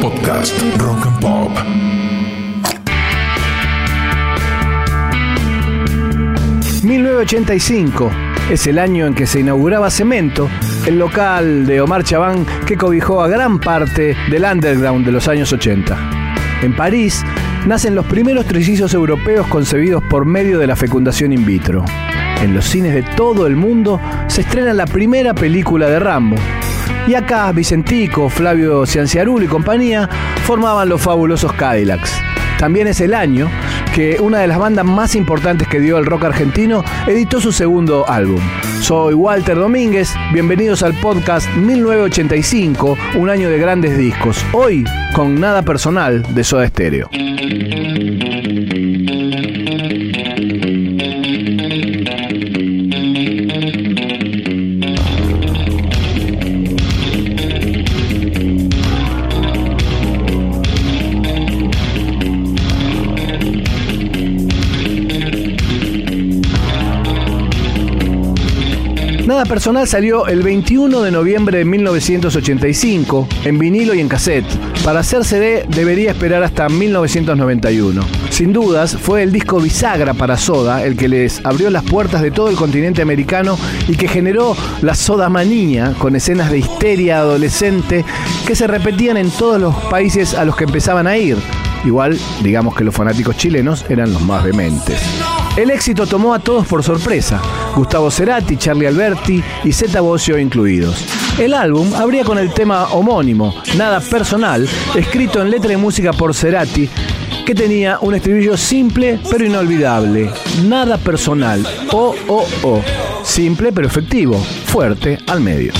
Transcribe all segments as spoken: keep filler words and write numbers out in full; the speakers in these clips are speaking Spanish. Podcast Rock and Pop. mil novecientos ochenta y cinco es el año en que se inauguraba Cemento, el local de Omar Chabán que cobijó a gran parte del underground de los años ochenta. En París nacen los primeros trillizos europeos concebidos por medio de la fecundación in vitro. En los cines de todo el mundo se estrena la primera película de Rambo. Y acá Vicentico, Flavio Cianciarulo y compañía formaban Los Fabulosos Cadillacs. También es el año que una de las bandas más importantes que dio el rock argentino editó su segundo álbum. Soy Walter Domínguez, bienvenidos al podcast mil novecientos ochenta y cinco, un año de grandes discos. Hoy con Nada Personal de Soda Stereo. Nada Personal salió el veintiuno de noviembre de mil novecientos ochenta y cinco en vinilo y en cassette. Para hacer C D debería esperar hasta mil novecientos noventa y uno. Sin dudas, fue el disco bisagra para Soda, el que les abrió las puertas de todo el continente americano y que generó la sodamanía, con escenas de histeria adolescente que se repetían en todos los países a los que empezaban a ir. Igual, digamos que los fanáticos chilenos eran los más vehementes. El éxito tomó a todos por sorpresa, Gustavo Cerati, Charlie Alberti y Zeta Bocio incluidos. El álbum abría con el tema homónimo, Nada Personal, escrito en letra y música por Cerati, que tenía un estribillo simple pero inolvidable. Nada personal, oh, oh, oh. Simple pero efectivo, fuerte al medio.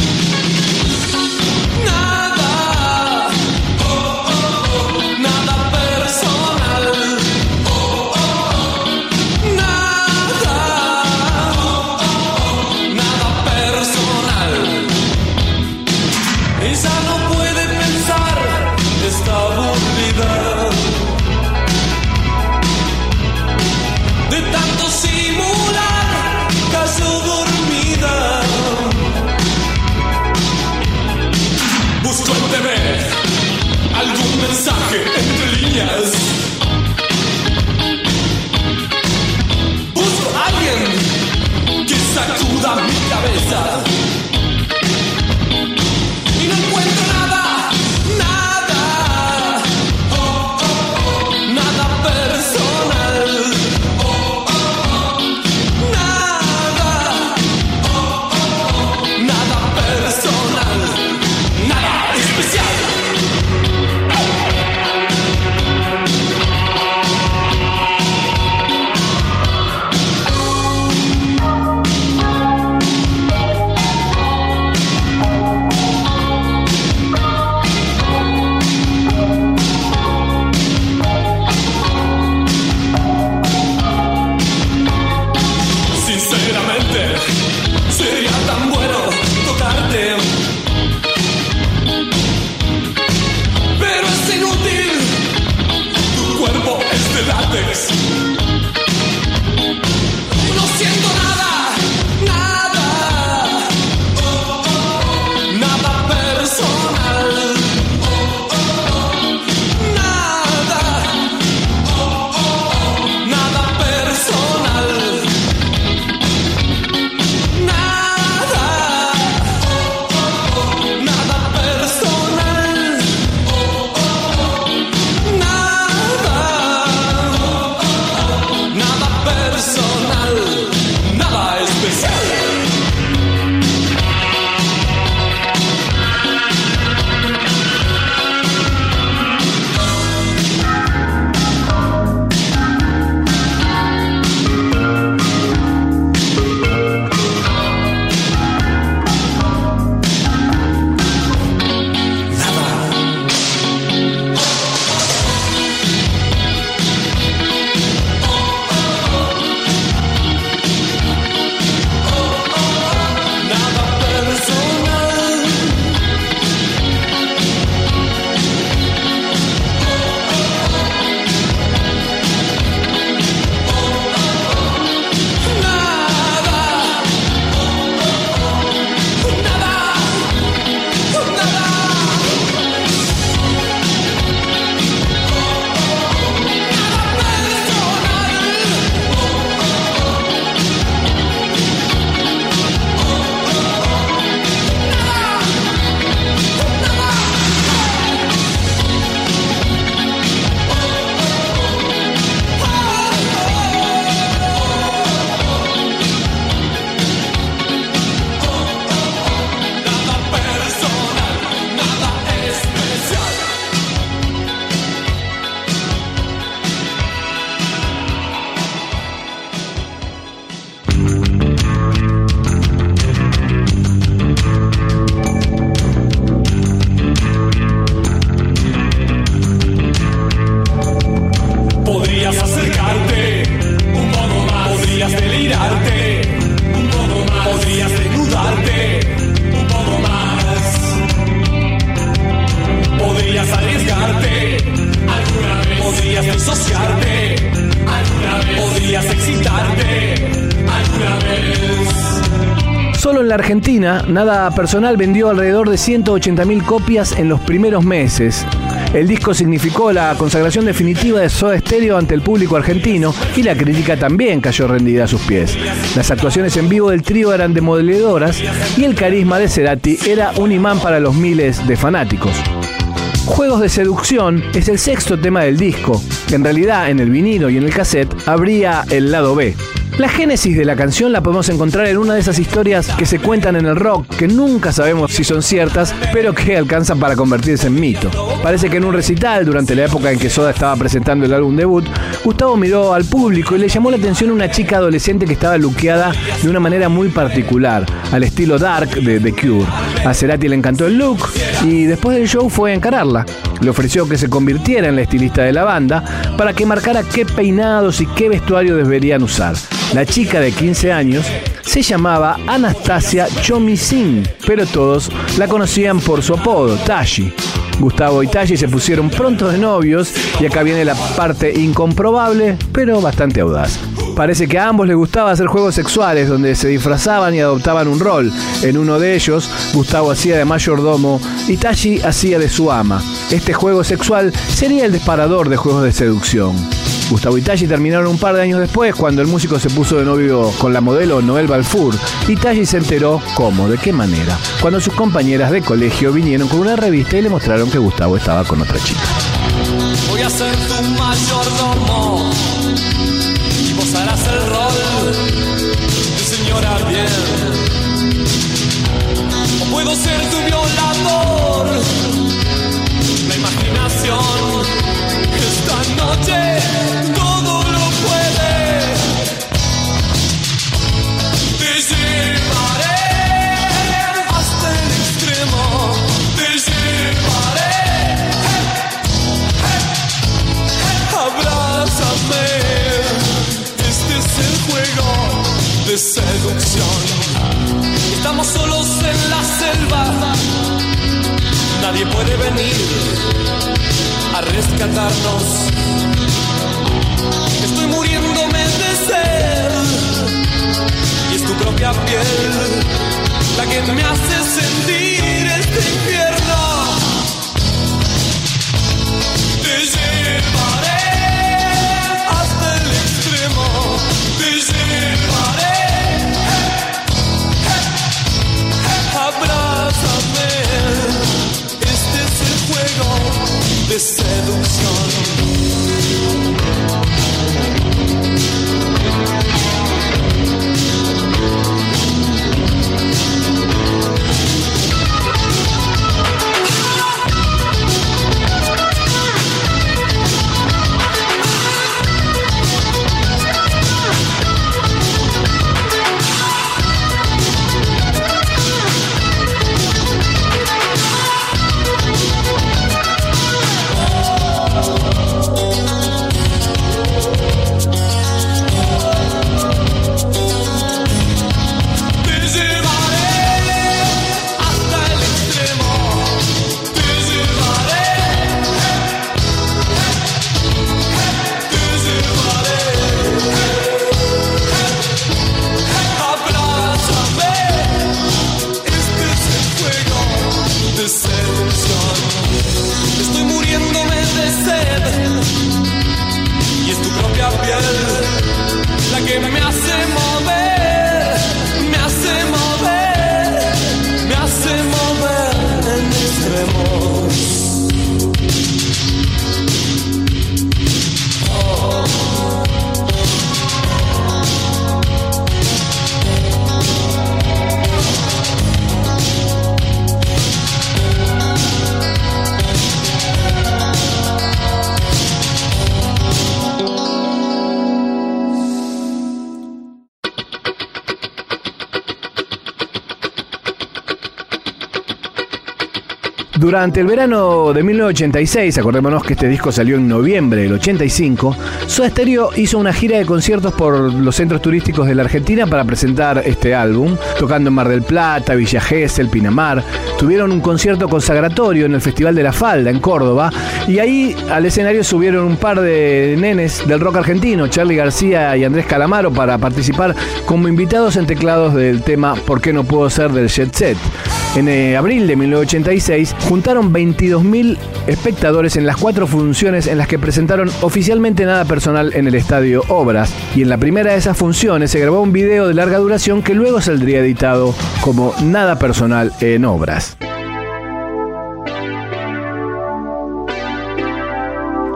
en la Argentina, Nada Personal vendió alrededor de ciento ochenta mil copias en los primeros meses. El disco significó la consagración definitiva de Soda Stereo ante el público argentino y la crítica también cayó rendida a sus pies. Las actuaciones en vivo del trío eran demoledoras y el carisma de Cerati era un imán para los miles de fanáticos. Juegos de Seducción es el sexto tema del disco. En realidad, en el vinilo y en el cassette habría el lado B. La génesis de la canción la podemos encontrar en una de esas historias que se cuentan en el rock, que nunca sabemos si son ciertas, pero que alcanzan para convertirse en mito. Parece que en un recital, durante la época en que Soda estaba presentando el álbum debut, Gustavo miró al público y le llamó la atención una chica adolescente que estaba luqueada de una manera muy particular, al estilo dark de The Cure. A Cerati le encantó el look y después del show fue a encararla. Le ofreció que se convirtiera en la estilista de la banda para que marcara qué peinados y qué vestuario deberían usar. La chica de quince años se llamaba Anastasia Chomicin, pero todos la conocían por su apodo, Tashi. Gustavo y Tashi se pusieron pronto de novios y acá viene la parte incomprobable, pero bastante audaz. Parece que a ambos les gustaba hacer juegos sexuales donde se disfrazaban y adoptaban un rol. En uno de ellos, Gustavo hacía de mayordomo y Tashi hacía de su ama. Este juego sexual sería el disparador de juegos de seducción. Gustavo y Tashi terminaron un par de años después, cuando el músico se puso de novio con la modelo Noelle Balfour, y Tashi se enteró cómo, de qué manera, cuando sus compañeras de colegio vinieron con una revista y le mostraron que Gustavo estaba con otra chica. Voy a ser tu mayordomo y vos harás el rol de señora bien. O puedo ser tu violador. La imaginación. Esta noche todo lo puede. Te llevaré hasta el extremo. Te llevaré. Abrázame. Este es el juego de seducción. Estamos solos en la selva. Nadie puede venir a rescatarnos. Estoy muriéndome de sed y es tu propia piel la que me hace sentir este infierno. Te llevaré hasta el extremo. Te llevaré. Abrázame. Este es el juego de seducción. Durante el verano de mil novecientos ochenta y seis, acordémonos que este disco salió en noviembre del ochenta y cinco, Soda Stereo hizo una gira de conciertos por los centros turísticos de la Argentina para presentar este álbum, tocando en Mar del Plata, Villa Gesell, Pinamar. Tuvieron un concierto consagratorio en el Festival de la Falda, en Córdoba, y ahí al escenario subieron un par de nenes del rock argentino, Charly García y Andrés Calamaro, para participar como invitados en teclados del tema ¿Por qué no puedo ser?, del Jet Set. En eh, abril de mil novecientos ochenta y seis juntaron veintidós mil espectadores en las cuatro funciones en las que presentaron oficialmente Nada Personal en el Estadio Obras, y en la primera de esas funciones se grabó un video de larga duración que luego saldría editado como Nada Personal en Obras.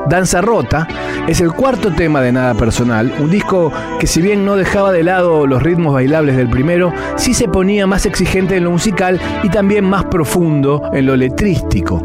Danza Rota es el cuarto tema de Nada Personal, un disco que, si bien no dejaba de lado los ritmos bailables del primero, sí se ponía más exigente en lo musical y también más profundo en lo letrístico.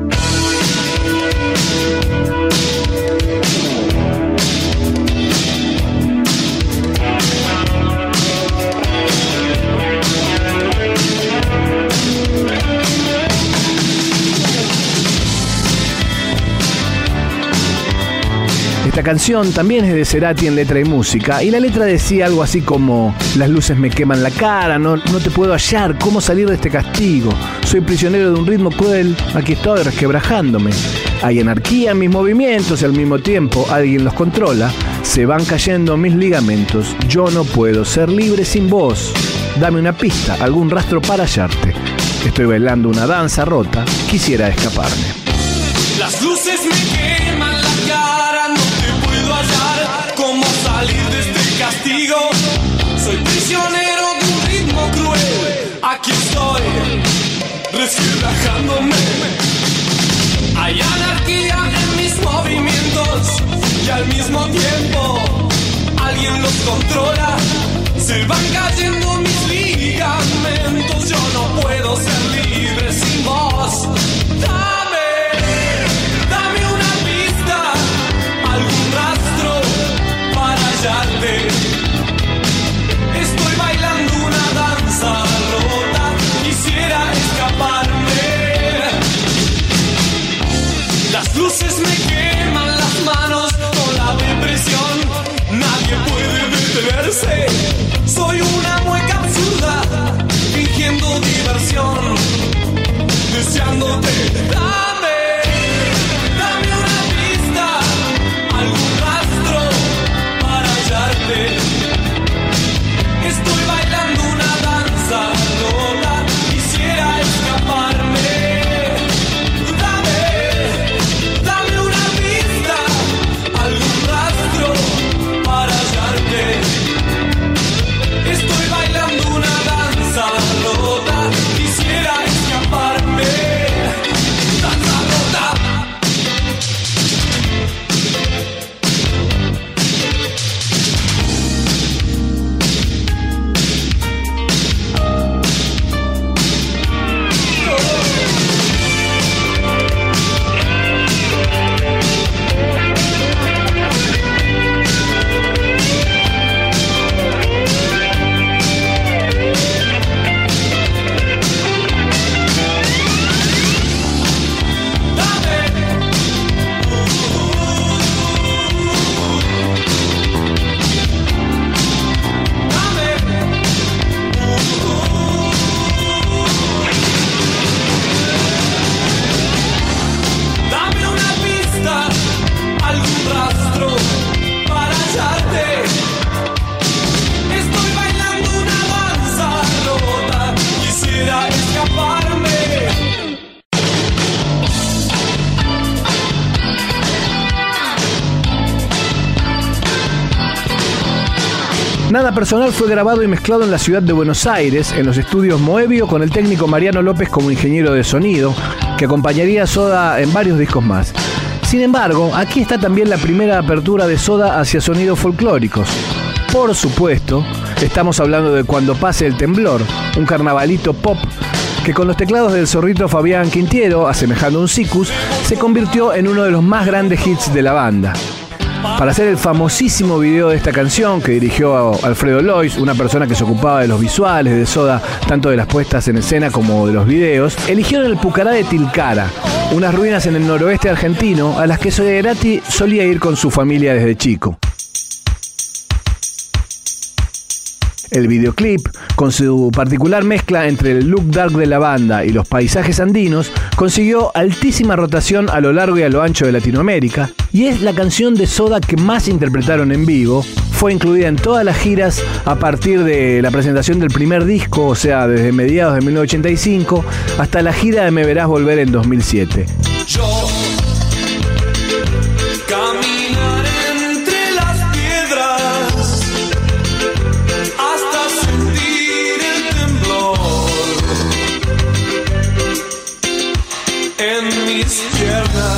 La canción también es de Cerati en letra y música, y la letra decía algo así como: las luces me queman la cara, no, no te puedo hallar, ¿cómo salir de este castigo? Soy prisionero de un ritmo cruel, aquí estoy resquebrajándome. Hay anarquía en mis movimientos y al mismo tiempo alguien los controla. Se van cayendo mis ligamentos, yo no puedo ser libre sin vos. Dame una pista, algún rastro para hallarte. Estoy bailando una danza rota, quisiera escaparme. Las luces me queman la cara, cómo salir de este castigo. Soy prisionero de un ritmo cruel, aquí estoy resquebrajándome. Hay anarquía en mis movimientos y al mismo tiempo alguien los controla. Se van cayendo mis ligamentos, yo no puedo ser libre sin vos. Estoy bailando una danza rota, quisiera escaparme. Las luces me queman las manos con la depresión, nadie puede detenerse. Soy una mueca absurda, fingiendo diversión, deseándote. Dame, dame una pista, algún rastro para hallarte. Estoy bailando una danza loca, quisiera escaparme. Dame, dame una pista, algún rastro para hallarte. Estoy bailando una danza loca, quisiera escaparme. Danza loca. Nada Personal fue grabado y mezclado en la ciudad de Buenos Aires, en los estudios Moebio, con el técnico Mariano López como ingeniero de sonido, que acompañaría a Soda en varios discos más. Sin embargo, aquí está también la primera apertura de Soda hacia sonidos folclóricos. Por supuesto, estamos hablando de Cuando pase el temblor, un carnavalito pop que, con los teclados del zorrito Fabián Quintiero, asemejando un sikus, se convirtió en uno de los más grandes hits de la banda. Para hacer el famosísimo video de esta canción, que dirigió a Alfredo Lois, una persona que se ocupaba de los visuales de Soda, tanto de las puestas en escena como de los videos, eligieron el Pucará de Tilcara, unas ruinas en el noroeste argentino a las que Soda Stereo solía ir con su familia desde chico. El videoclip, con su particular mezcla entre el look dark de la banda y los paisajes andinos, consiguió altísima rotación a lo largo y a lo ancho de Latinoamérica, y es la canción de Soda que más interpretaron en vivo. Fue incluida en todas las giras a partir de la presentación del primer disco, o sea, desde mediados de mil novecientos ochenta y cinco hasta la gira de Me Verás Volver en dos mil siete. Yo caminaré entre las piedras hasta sentir el temblor en mis piernas.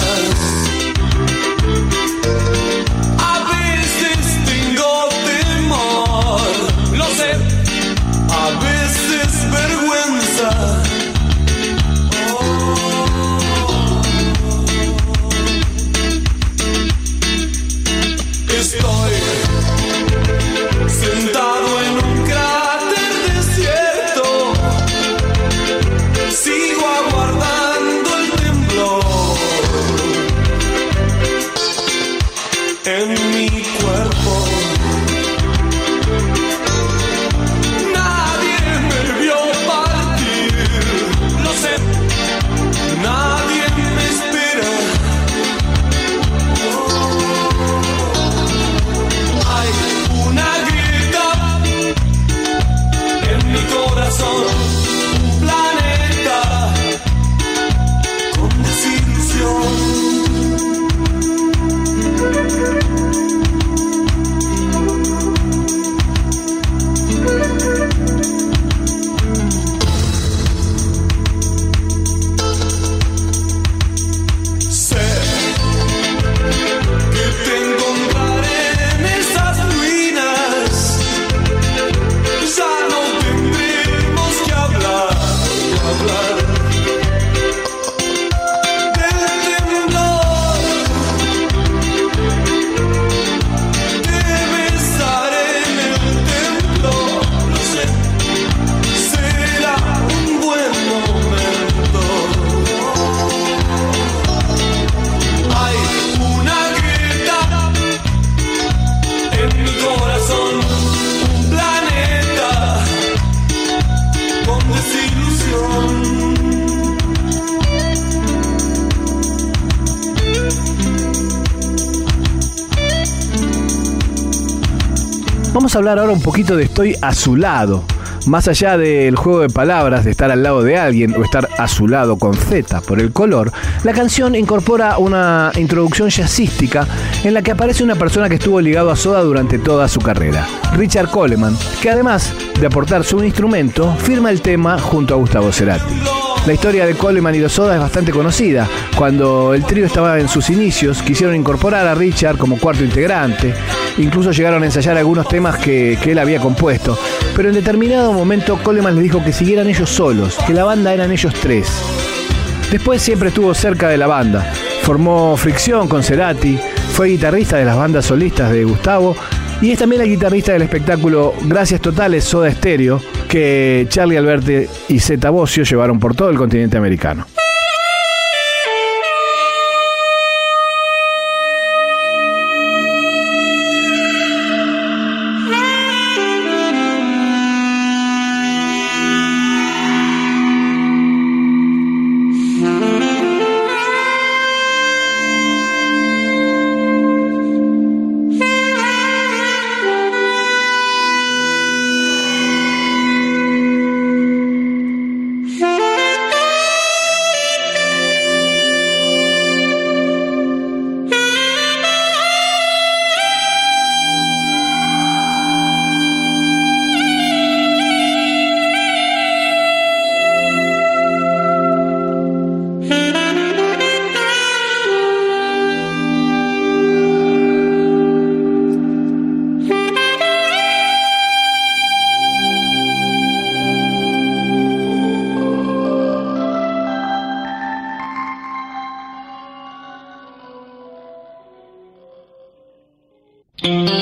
Vamos a hablar ahora un poquito de Estoy a su lado. Más allá del juego de palabras de estar al lado de alguien o estar a su lado con Z por el color, la canción incorpora una introducción jazzística en la que aparece una persona que estuvo ligado a Soda durante toda su carrera, Richard Coleman, que además de aportar su instrumento, firma el tema junto a Gustavo Cerati. La historia de Coleman y los Soda es bastante conocida. Cuando el trío estaba en sus inicios, quisieron incorporar a Richard como cuarto integrante. Incluso llegaron a ensayar algunos temas que, que él había compuesto. Pero en determinado momento Coleman les dijo que siguieran ellos solos, que la banda eran ellos tres. Después siempre estuvo cerca de la banda. Formó Fricción con Cerati, fue guitarrista de las bandas solistas de Gustavo y es también la guitarrista del espectáculo Gracias Totales Soda Stereo, que Charlie Alberti y Zeta Bocio llevaron por todo el continente americano. Thank you.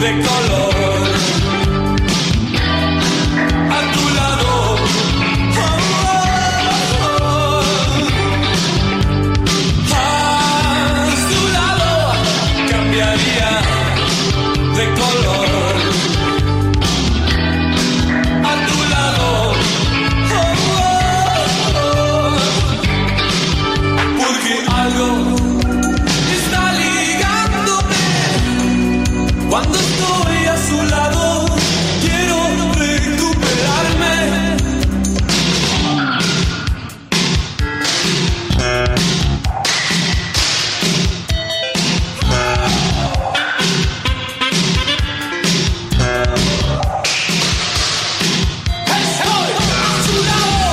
de color. A tu lado, oh, oh, oh. A tu lado cambiaría de color. A tu lado, oh, oh, oh. Porque algo está ligándome. Cuando estoy a su lado, quiero recuperarme.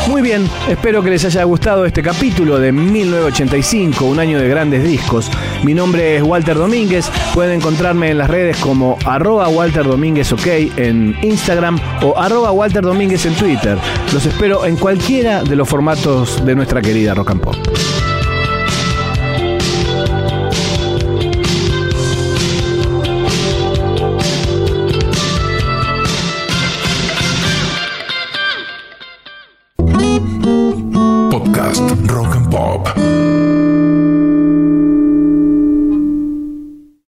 Muy bien, espero que les haya gustado este capítulo de mil novecientos ochenta y cinco, un año de grandes discos. Mi nombre es Walter Domínguez, pueden encontrarme en las redes como arroba Walter Domínguez OK en Instagram o arroba Walter Domínguez en Twitter. Los espero en cualquiera de los formatos de nuestra querida Rock and Pop.